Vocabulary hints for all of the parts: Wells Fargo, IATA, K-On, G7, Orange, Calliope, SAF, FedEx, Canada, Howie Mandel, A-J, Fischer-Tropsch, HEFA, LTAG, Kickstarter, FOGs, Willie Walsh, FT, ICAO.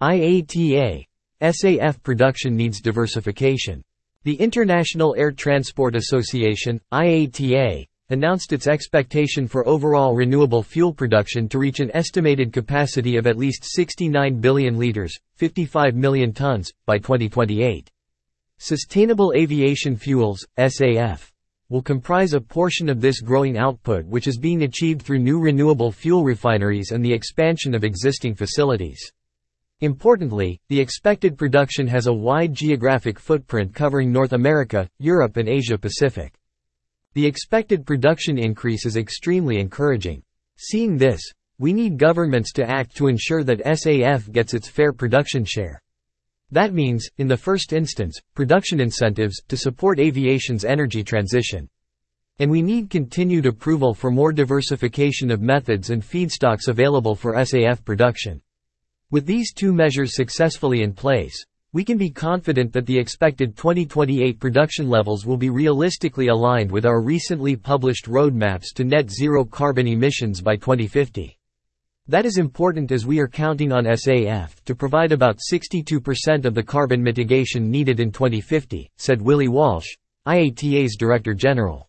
IATA. SAF production needs diversification. The International Air Transport Association, IATA, announced its expectation for overall renewable fuel production to reach an estimated capacity of at least 69 billion liters, 55 million tons, by 2028. Sustainable aviation fuels, SAF, will comprise a portion of this growing output, which is being achieved through new renewable fuel refineries and the expansion of existing facilities. Importantly, the expected production has a wide geographic footprint covering North America, Europe and Asia Pacific. The expected production increase is extremely encouraging. Seeing this, we need governments to act to ensure that SAF gets its fair production share. That means, in the first instance, production incentives to support aviation's energy transition. And we need continued approval for more diversification of methods and feedstocks available for SAF production. With these two measures successfully in place, we can be confident that the expected 2028 production levels will be realistically aligned with our recently published roadmaps to net zero carbon emissions by 2050. That is important as we are counting on SAF to provide about 62% of the carbon mitigation needed in 2050, said Willie Walsh, IATA's Director General.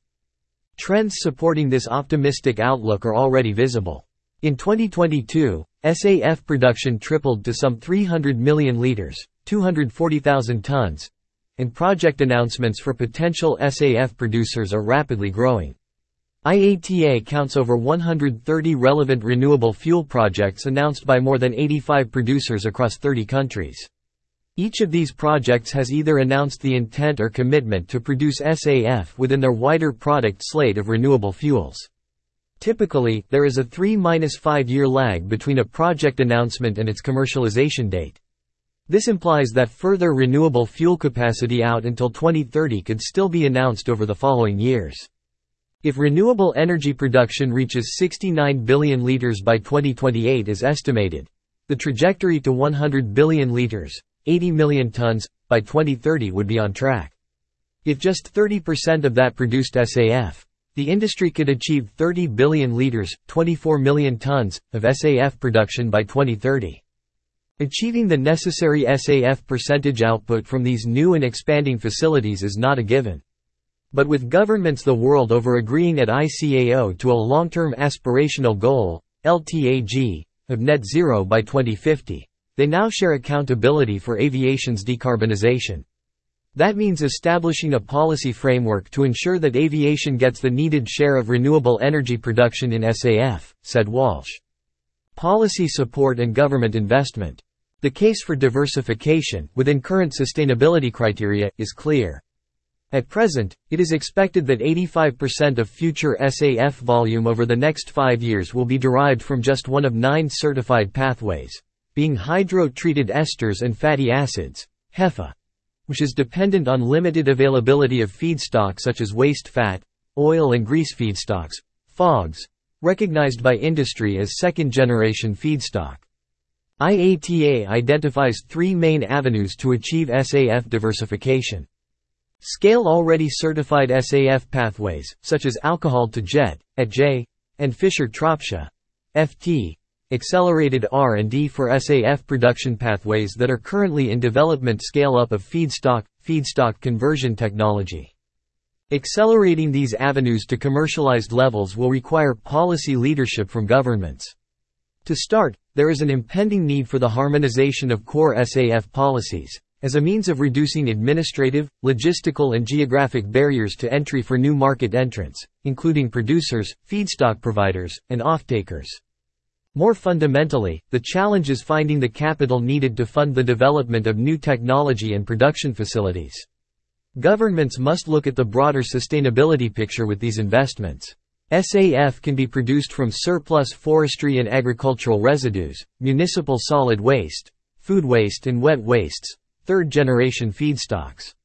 Trends supporting this optimistic outlook are already visible. In 2022, SAF production tripled to some 300 million liters, 240,000 tons, and project announcements for potential SAF producers are rapidly growing. IATA counts over 130 relevant renewable fuel projects announced by more than 85 producers across 30 countries. Each of these projects has either announced the intent or commitment to produce SAF within their wider product slate of renewable fuels. Typically, there is a 3-5-year lag between a project announcement and its commercialization date. This implies that further renewable fuel capacity out until 2030 could still be announced over the following years. If renewable energy production reaches 69 billion liters by 2028 is estimated, the trajectory to 100 billion liters, 80 million tons, by 2030 would be on track. If just 30% of that produced SAF, the industry could achieve 30 billion liters, 24 million tons, of SAF production by 2030. Achieving the necessary SAF percentage output from these new and expanding facilities is not a given. But with governments the world over agreeing at ICAO to a long-term aspirational goal, LTAG, of net zero by 2050, they now share accountability for aviation's decarbonization. That means establishing a policy framework to ensure that aviation gets the needed share of renewable energy production in SAF, said Walsh. Policy support and government investment. The case for diversification, within current sustainability criteria, is clear. At present, it is expected that 85% of future SAF volume over the next 5 years will be derived from just one of 9 certified pathways, being hydro-treated esters and fatty acids, HEFA, which is dependent on limited availability of feedstocks such as waste fat, oil and grease feedstocks, FOGs, recognized by industry as second-generation feedstock. IATA identifies 3 main avenues to achieve SAF diversification. Scale already certified SAF pathways, such as alcohol-to-jet, A-J, and Fischer-Tropsch, FT, accelerated R&D for SAF production pathways that are currently in development, scale-up of feedstock conversion technology. Accelerating these avenues to commercialized levels will require policy leadership from governments. To start, there is an impending need for the harmonization of core SAF policies, as a means of reducing administrative, logistical and geographic barriers to entry for new market entrants, including producers, feedstock providers, and off-takers. More fundamentally, the challenge is finding the capital needed to fund the development of new technology and production facilities. Governments must look at the broader sustainability picture with these investments. SAF can be produced from surplus forestry and agricultural residues, municipal solid waste, food waste and wet wastes, third-generation feedstocks.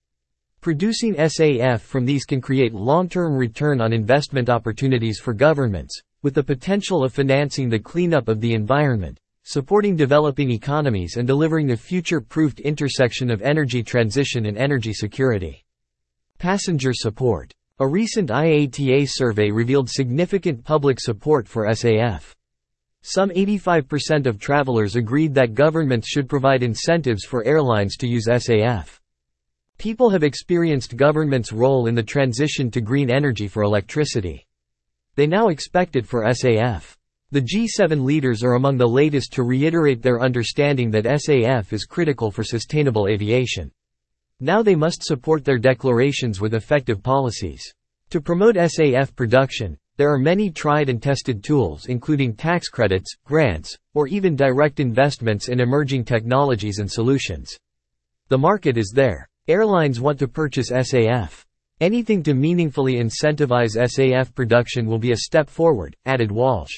Producing SAF from these can create long-term return on investment opportunities for governments, with the potential of financing the cleanup of the environment, supporting developing economies and delivering a future-proofed intersection of energy transition and energy security. Passenger support. A recent IATA survey revealed significant public support for SAF. Some 85% of travelers agreed that governments should provide incentives for airlines to use SAF. People have experienced government's role in the transition to green energy for electricity. They now expect it for SAF. The G7 leaders are among the latest to reiterate their understanding that SAF is critical for sustainable aviation. Now they must support their declarations with effective policies. To promote SAF production, there are many tried and tested tools including tax credits, grants, or even direct investments in emerging technologies and solutions. The market is there. Airlines want to purchase SAF. Anything to meaningfully incentivize SAF production will be a step forward, added Walsh.